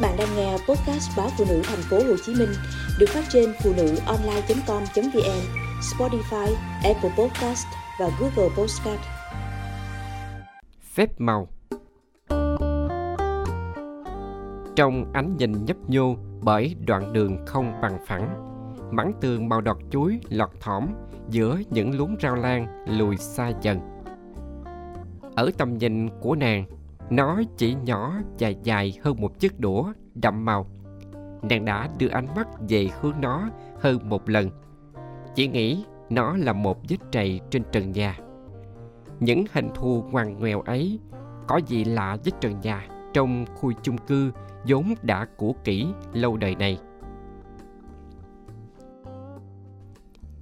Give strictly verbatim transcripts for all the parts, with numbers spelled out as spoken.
Các bạn đang nghe podcast báo Phụ Nữ Thành phố Hồ Chí Minh được phát trên phụ nữ online chấm com chấm vn, Spotify, Apple Podcast và Google Podcast. Phép màu. Trong ánh nhìn nhấp nhô bởi đoạn đường không bằng phẳng, mảng tường màu đọt chuối lọt thỏm giữa những luống rau lan lùi xa dần. Ở tầm nhìn của nàng, nó chỉ nhỏ và dài hơn một chiếc đũa đậm màu. Nàng đã đưa ánh mắt về hướng nó hơn một lần, chỉ nghĩ nó là một vết trầy trên trần nhà. Những hình thù ngoằn ngoèo ấy có gì lạ với trần nhà trong khu chung cư vốn đã cũ kỹ lâu đời này.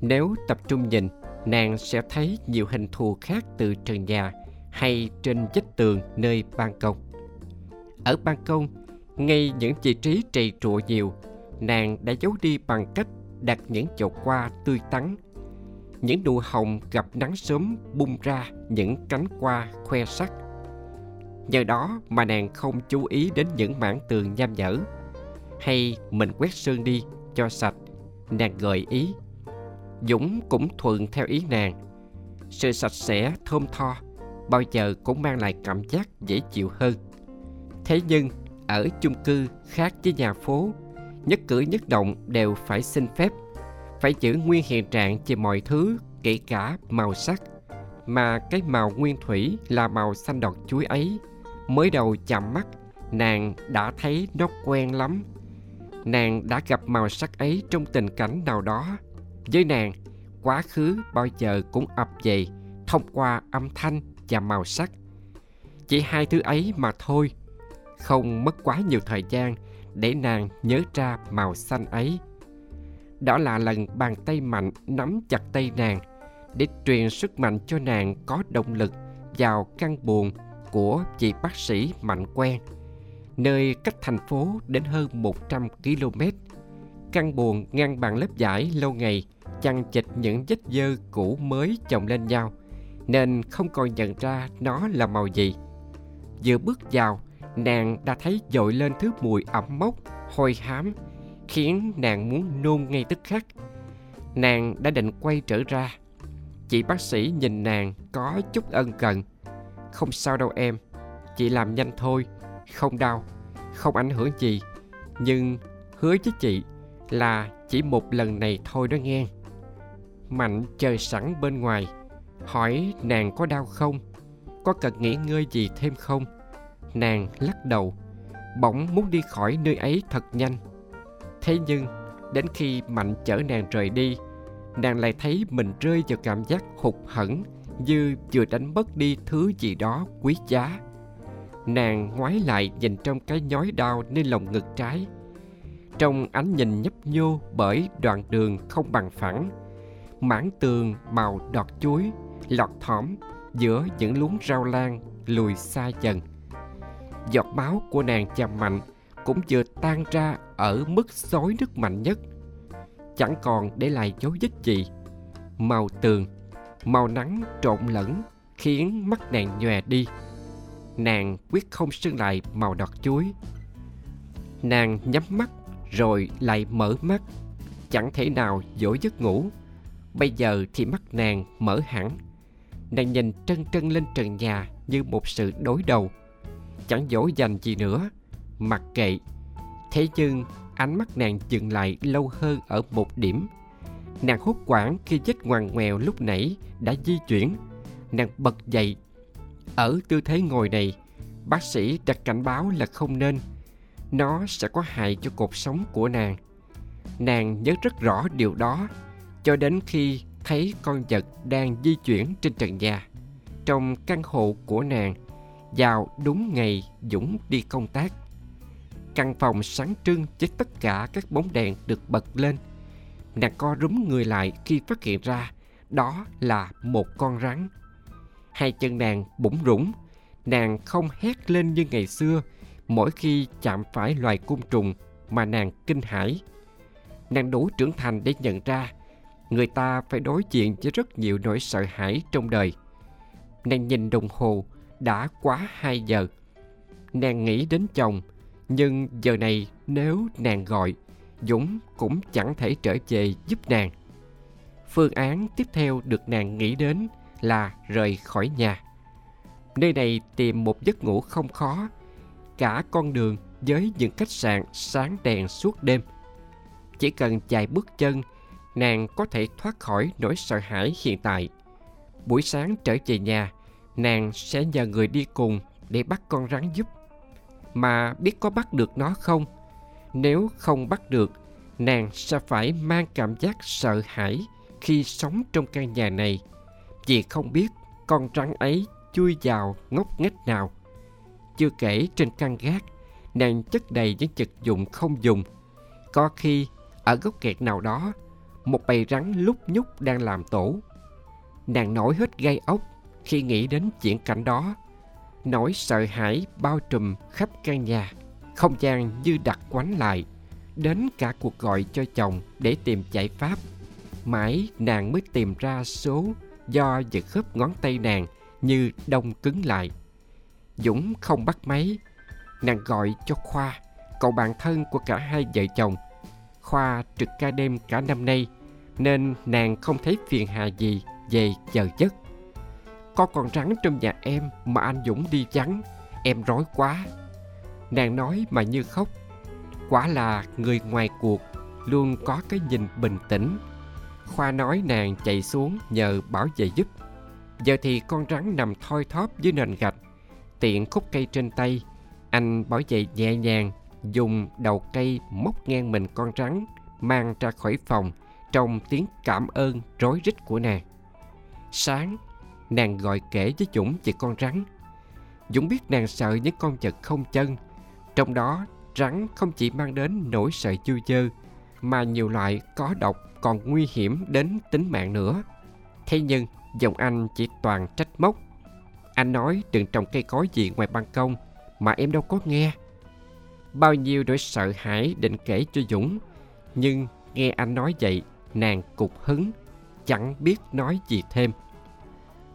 Nếu tập trung nhìn, nàng sẽ thấy nhiều hình thù khác từ trần nhà hay trên vách tường nơi ban công. Ở ban công, ngay những vị trí trầy trụa nhiều, nàng đã giấu đi bằng cách đặt những chậu hoa tươi tắn. Những nụ hồng gặp nắng sớm bung ra những cánh hoa khoe sắc. Nhờ đó mà nàng không chú ý đến những mảng tường nham nhở. Hay mình quét sơn đi cho sạch, nàng gợi ý. Dũng cũng thuận theo ý nàng. Sự sạch sẽ thơm tho bao giờ cũng mang lại cảm giác dễ chịu hơn. Thế nhưng ở chung cư khác với nhà phố, nhất cử nhất động đều phải xin phép, phải giữ nguyên hiện trạng về mọi thứ, kể cả màu sắc. Mà cái màu nguyên thủy là màu xanh đọt chuối ấy, mới đầu chạm mắt, nàng đã thấy nó quen lắm. Nàng đã gặp màu sắc ấy trong tình cảnh nào đó. Với nàng, quá khứ bao giờ cũng ập về thông qua âm thanh và màu sắc. Chỉ hai thứ ấy mà thôi, không mất quá nhiều thời gian để nàng nhớ ra màu xanh ấy. Đó là lần bàn tay mạnh nắm chặt tay nàng để truyền sức mạnh cho nàng có động lực vào căn buồng của vị bác sĩ Mạnh Quen, nơi cách thành phố đến hơn một trăm ki lô mét. Căn buồng ngăn bằng lớp vải lâu ngày chằng chịt những vết dơ cũ mới chồng lên nhau, nên không còn nhận ra nó là màu gì. Vừa bước vào, nàng đã thấy dội lên thứ mùi ẩm mốc, hôi hám, khiến nàng muốn nôn ngay tức khắc. Nàng đã định quay trở ra. Chị bác sĩ nhìn nàng có chút ân cần. Không sao đâu em, chị làm nhanh thôi, không đau, không ảnh hưởng gì. Nhưng hứa với chị là chỉ một lần này thôi đó nghe. Mạnh chờ sẵn bên ngoài, hỏi nàng có đau không, có cần nghỉ ngơi gì thêm không. Nàng lắc đầu, bỗng muốn đi khỏi nơi ấy thật nhanh. Thế nhưng đến khi Mạnh chở nàng rời đi, nàng lại thấy mình rơi vào cảm giác hụt hẫng như vừa đánh mất đi thứ gì đó quý giá. Nàng ngoái lại nhìn trong cái nhói đau nơi lồng ngực trái. Trong ánh nhìn nhấp nhô bởi đoạn đường không bằng phẳng, mảng tường màu đọt chuối lọt thỏm giữa những luống rau lan lùi xa dần. Giọt máu của nàng và Mạnh cũng vừa tan ra ở mức xối nước mạnh nhất. Chẳng còn để lại dấu vết gì. Màu tường, màu nắng trộn lẫn khiến mắt nàng nhòe đi. Nàng quyết không sưng lại màu đọt chuối. Nàng nhắm mắt rồi lại mở mắt, chẳng thể nào dỗ giấc ngủ. Bây giờ thì mắt nàng mở hẳn. Nàng nhìn trân trân lên trần nhà như một sự đối đầu. Chẳng dỗ dành gì nữa, mặc kệ. Thế nhưng ánh mắt nàng dừng lại lâu hơn ở một điểm. Nàng hốt hoảng khi vết ngoằn ngoèo lúc nãy đã di chuyển. Nàng bật dậy. Ở tư thế ngồi này, bác sĩ đã cảnh báo là không nên. Nó sẽ có hại cho cột sống của nàng. Nàng nhớ rất rõ điều đó, cho đến khi thấy con vật đang di chuyển trên trần nhà trong căn hộ của nàng vào đúng ngày Dũng đi công tác. Căn phòng sáng trưng với tất cả các bóng đèn được bật lên. Nàng co rúm người lại khi phát hiện ra đó là một con rắn. Hai chân nàng bủn rủn. Nàng không hét lên như ngày xưa mỗi khi chạm phải loài côn trùng mà nàng kinh hãi. Nàng đủ trưởng thành để nhận ra người ta phải đối diện với rất nhiều nỗi sợ hãi trong đời. Nàng nhìn đồng hồ đã quá hai giờ. Nàng nghĩ đến chồng, nhưng giờ này nếu nàng gọi, Dũng cũng chẳng thể trở về giúp nàng. Phương án tiếp theo được nàng nghĩ đến là rời khỏi nhà. Nơi này tìm một giấc ngủ không khó, cả con đường với những khách sạn sáng đèn suốt đêm. Chỉ cần vài bước chân, nàng có thể thoát khỏi nỗi sợ hãi hiện tại. Buổi sáng trở về nhà, nàng sẽ nhờ người đi cùng để bắt con rắn giúp. Mà biết có bắt được nó không? Nếu không bắt được, nàng sẽ phải mang cảm giác sợ hãi khi sống trong căn nhà này, vì không biết con rắn ấy chui vào ngóc ngách nào. Chưa kể trên căn gác, nàng chất đầy những vật dụng không dùng. Có khi ở góc kẹt nào đó, một bầy rắn lúc nhúc đang làm tổ. Nàng nổi hết gai ốc khi nghĩ đến viễn cảnh đó. Nỗi sợ hãi bao trùm khắp căn nhà, không gian như đặc quánh lại. Đến cả cuộc gọi cho chồng để tìm giải pháp, mãi nàng mới tìm ra số do giật khớp ngón tay nàng như đông cứng lại. Dũng không bắt máy. Nàng gọi cho Khoa, cậu bạn thân của cả hai vợ chồng. Khoa trực ca đêm cả năm nay nên nàng không thấy phiền hà gì về giờ giấc. Có con rắn trong nhà em mà anh Dũng đi vắng, em rối quá, nàng nói mà như khóc. Quả là người ngoài cuộc luôn có cái nhìn bình tĩnh. Khoa nói nàng chạy xuống nhờ bảo vệ giúp. Giờ thì con rắn nằm thoi thóp dưới nền gạch, tiện khúc cây trên tay. Anh bảo vệ nhẹ nhàng dùng đầu cây móc ngang mình con rắn, mang ra khỏi phòng trong tiếng cảm ơn rối rít của nàng. Sáng, nàng gọi kể với Dũng về con rắn. Dũng biết nàng sợ những con vật không chân, trong đó rắn không chỉ mang đến nỗi sợ chu chơ mà nhiều loại có độc còn nguy hiểm đến tính mạng nữa. Thế nhưng giọng anh chỉ toàn trách móc. Anh nói đừng trồng cây cối gì ngoài ban công mà em đâu có nghe. Bao nhiêu nỗi sợ hãi định kể cho Dũng, nhưng nghe anh nói vậy, nàng cụt hứng, chẳng biết nói gì thêm.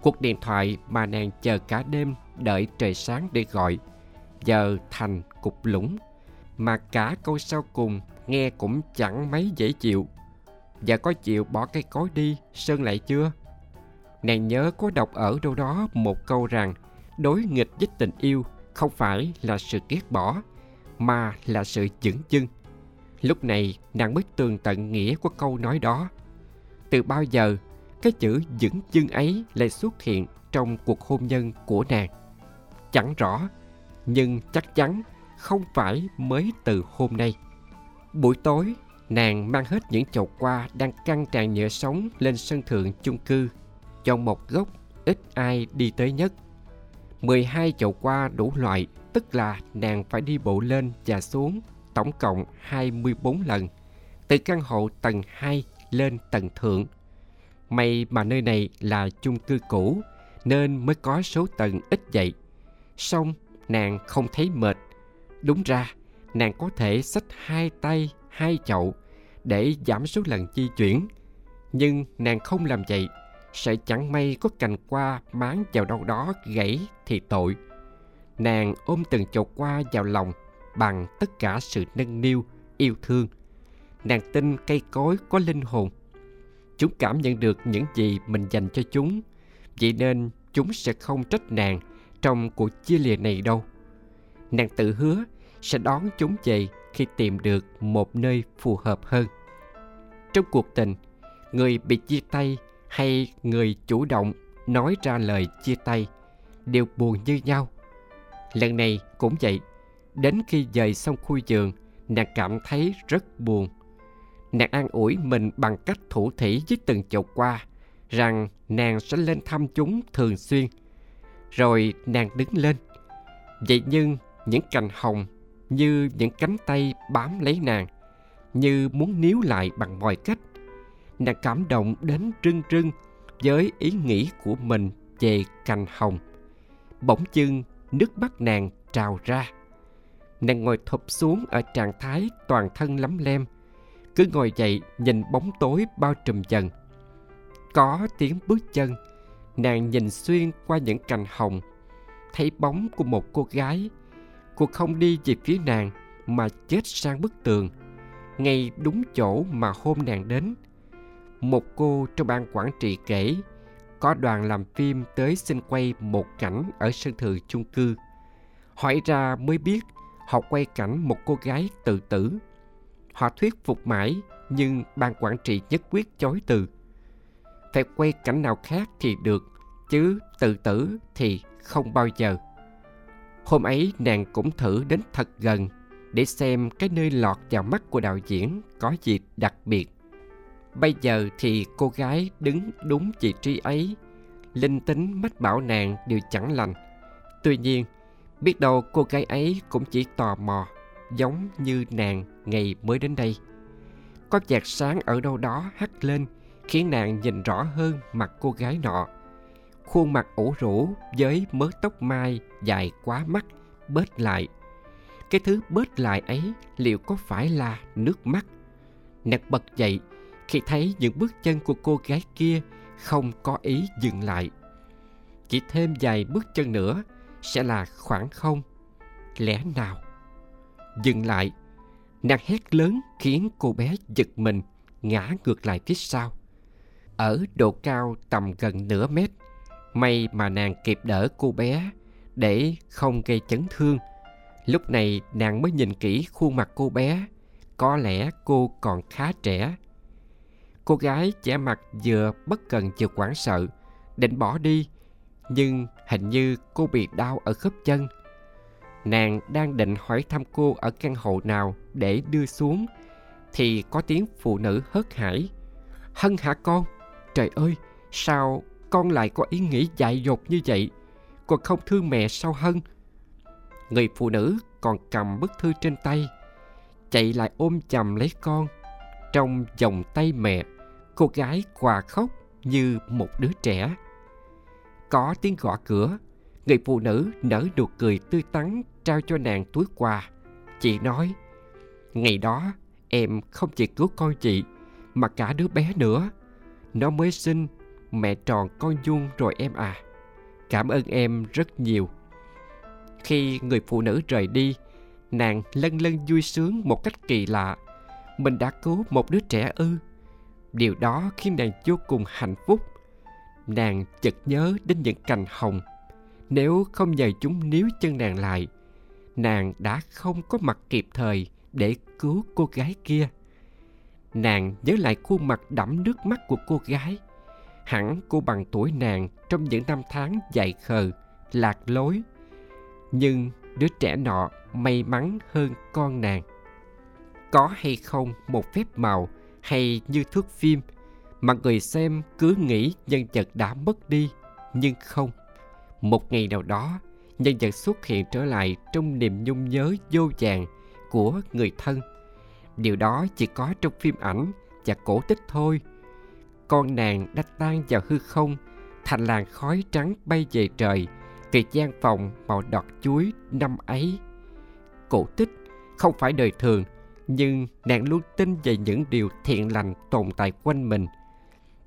Cuộc điện thoại mà nàng chờ cả đêm đợi trời sáng để gọi giờ thành cục lũng, mà cả câu sau cùng nghe cũng chẳng mấy dễ chịu. Và có chịu bỏ cây cối đi sơn lại chưa? Nàng nhớ có đọc ở đâu đó một câu rằng đối nghịch với tình yêu không phải là sự ghét bỏ mà là sự dửng dưng. Lúc này nàng mới tường tận nghĩa của câu nói đó. Từ bao giờ cái chữ dửng dưng ấy lại xuất hiện trong cuộc hôn nhân của nàng? Chẳng rõ, nhưng chắc chắn không phải mới từ hôm nay. Buổi tối, nàng mang hết những chậu hoa đang căng tràn nhựa sống lên sân thượng chung cư, chọn một góc ít ai đi tới nhất. mười hai chậu hoa đủ loại, tức là nàng phải đi bộ lên và xuống tổng cộng hai mươi bốn lần, từ căn hộ tầng hai lên tầng thượng. May mà nơi này là chung cư cũ nên mới có số tầng ít vậy. Song nàng không thấy mệt. Đúng ra nàng có thể xách hai tay hai chậu để giảm số lần di chuyển, nhưng nàng không làm vậy, sợ chẳng may có cành hoa máng vào đâu đó gãy thì tội. Nàng ôm từng chậu hoa vào lòng bằng tất cả sự nâng niu yêu thương. Nàng tin cây cối có linh hồn, chúng cảm nhận được những gì mình dành cho chúng, vậy nên chúng sẽ không trách nàng trong cuộc chia lìa này đâu. Nàng tự hứa sẽ đón chúng về khi tìm được một nơi phù hợp hơn. Trong cuộc tình, người bị chia tay hay người chủ động nói ra lời chia tay đều buồn như nhau. Lần này cũng vậy, đến khi dời xong khu giường, nàng cảm thấy rất buồn. Nàng an ủi mình bằng cách thủ thỉ với từng chậu hoa rằng nàng sẽ lên thăm chúng thường xuyên. Rồi nàng đứng lên. Vậy nhưng những cành hồng như những cánh tay bám lấy nàng, như muốn níu lại bằng mọi cách. Nàng cảm động đến rưng rưng với ý nghĩ của mình về cành hồng. Bỗng dưng nước mắt nàng trào ra. Nàng ngồi thụp xuống ở trạng thái toàn thân lấm lem, cứ ngồi dậy nhìn bóng tối bao trùm dần. Có tiếng bước chân, nàng nhìn xuyên qua những cành hồng, thấy bóng của một cô gái. Cô không đi về phía nàng mà chết sang bức tường, ngay đúng chỗ mà hôm nàng đến. Một cô trong ban quản trị kể, có đoàn làm phim tới xin quay một cảnh ở sân thượng chung cư. Hỏi ra mới biết họ quay cảnh một cô gái tự tử. Họ thuyết phục mãi, nhưng ban quản trị nhất quyết chối từ. Phải quay cảnh nào khác thì được, chứ tự tử thì không bao giờ. Hôm ấy nàng cũng thử đến thật gần để xem cái nơi lọt vào mắt của đạo diễn có gì đặc biệt. Bây giờ thì cô gái đứng đúng vị trí ấy, linh tính mách bảo nàng đều chẳng lành. Tuy nhiên, biết đâu cô gái ấy cũng chỉ tò mò, giống như nàng ngày mới đến đây. Có vệt sáng ở đâu đó hắt lên, khiến nàng nhìn rõ hơn mặt cô gái nọ. Khuôn mặt ủ rũ với mớ tóc mai dài quá mắt, bết lại. Cái thứ bết lại ấy liệu có phải là nước mắt? Nàng bật dậy khi thấy những bước chân của cô gái kia không có ý dừng lại. Chỉ thêm vài bước chân nữa sẽ là khoảng không. Lẽ nào? Dừng lại, nàng hét lớn khiến cô bé giật mình, ngã ngược lại phía sau. Ở độ cao tầm gần nửa mét, may mà nàng kịp đỡ cô bé để không gây chấn thương. Lúc này nàng mới nhìn kỹ khuôn mặt cô bé, có lẽ cô còn khá trẻ. Cô gái vẻ mặt vừa bất cần vừa hoảng sợ, định bỏ đi, nhưng hình như cô bị đau ở khớp chân. Nàng đang định hỏi thăm cô ở căn hộ nào để đưa xuống, thì có tiếng phụ nữ hớt hải. Hân hả con? Trời ơi, sao con lại có ý nghĩ dại dột như vậy? Con không thương mẹ sao Hân? Người phụ nữ còn cầm bức thư trên tay, chạy lại ôm chầm lấy con. Trong vòng tay mẹ, cô gái hòa khóc như một đứa trẻ. Có tiếng gõ cửa, người phụ nữ nở nụ cười tươi tắn trao cho nàng túi quà. Chị nói, ngày đó em không chỉ cứu con chị mà cả đứa bé nữa. Nó mới sinh, mẹ tròn con vuông rồi em à. Cảm ơn em rất nhiều. Khi người phụ nữ rời đi, nàng lâng lâng vui sướng một cách kỳ lạ. Mình đã cứu một đứa trẻ ư? Điều đó khiến nàng vô cùng hạnh phúc. Nàng chợt nhớ đến những cành hồng. Nếu không nhờ chúng níu chân nàng lại, nàng đã không có mặt kịp thời để cứu cô gái kia. Nàng nhớ lại khuôn mặt đẫm nước mắt của cô gái. Hẳn cô bằng tuổi nàng trong những năm tháng dại khờ, lạc lối. Nhưng đứa trẻ nọ may mắn hơn con nàng. Có hay không một phép màu hay như thước phim mà người xem cứ nghĩ nhân vật đã mất đi, nhưng không. Một ngày nào đó, nhân vật xuất hiện trở lại trong niềm nhung nhớ vô vàn của người thân. Điều đó chỉ có trong phim ảnh và cổ tích thôi. Con nàng đã tan vào hư không, thành làn khói trắng bay về trời, từ gian phòng màu đọt chuối năm ấy. Cổ tích không phải đời thường, nhưng nàng luôn tin về những điều thiện lành tồn tại quanh mình.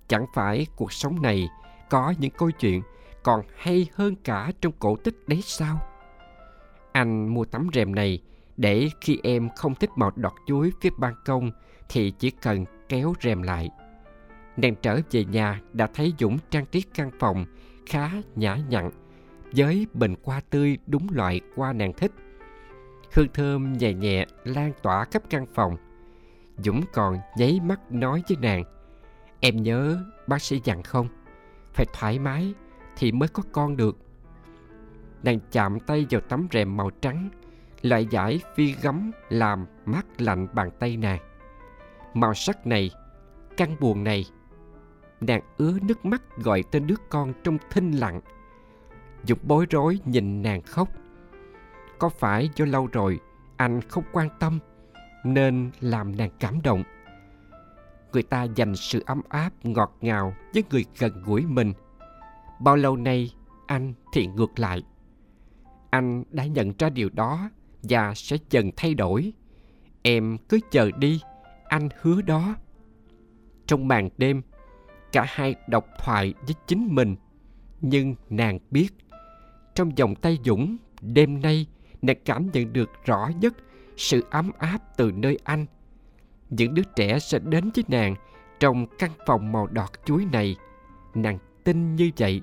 Chẳng phải cuộc sống này có những câu chuyện còn hay hơn cả trong cổ tích đấy sao? Anh mua tấm rèm này để khi em không thích màu đọt chuối phía ban công thì chỉ cần kéo rèm lại. Nàng trở về nhà đã thấy Dũng trang trí căn phòng khá nhã nhặn, với bình hoa tươi đúng loại hoa nàng thích. Hương thơm nhẹ nhẹ lan tỏa khắp căn phòng. Dũng còn nháy mắt nói với nàng, em nhớ bác sĩ dặn không? Phải thoải mái thì mới có con được. Nàng chạm tay vào tấm rèm màu trắng, loại vải phi gấm làm mát lạnh bàn tay nàng. Màu sắc này, căn buồng này, nàng ứa nước mắt gọi tên đứa con trong thinh lặng. Dũng bối rối nhìn nàng khóc. Có phải do lâu rồi anh không quan tâm nên làm nàng cảm động? Người ta dành sự ấm áp ngọt ngào với người gần gũi mình. Bao lâu nay anh thì ngược lại. Anh đã nhận ra điều đó và sẽ dần thay đổi. Em cứ chờ đi, anh hứa đó. Trong màn đêm, cả hai độc thoại với chính mình. Nhưng nàng biết, trong vòng tay Dũng, đêm nay nàng cảm nhận được rõ nhất sự ấm áp từ nơi anh. Những đứa trẻ sẽ đến với nàng trong căn phòng màu đọt chuối này. Nàng tin như vậy.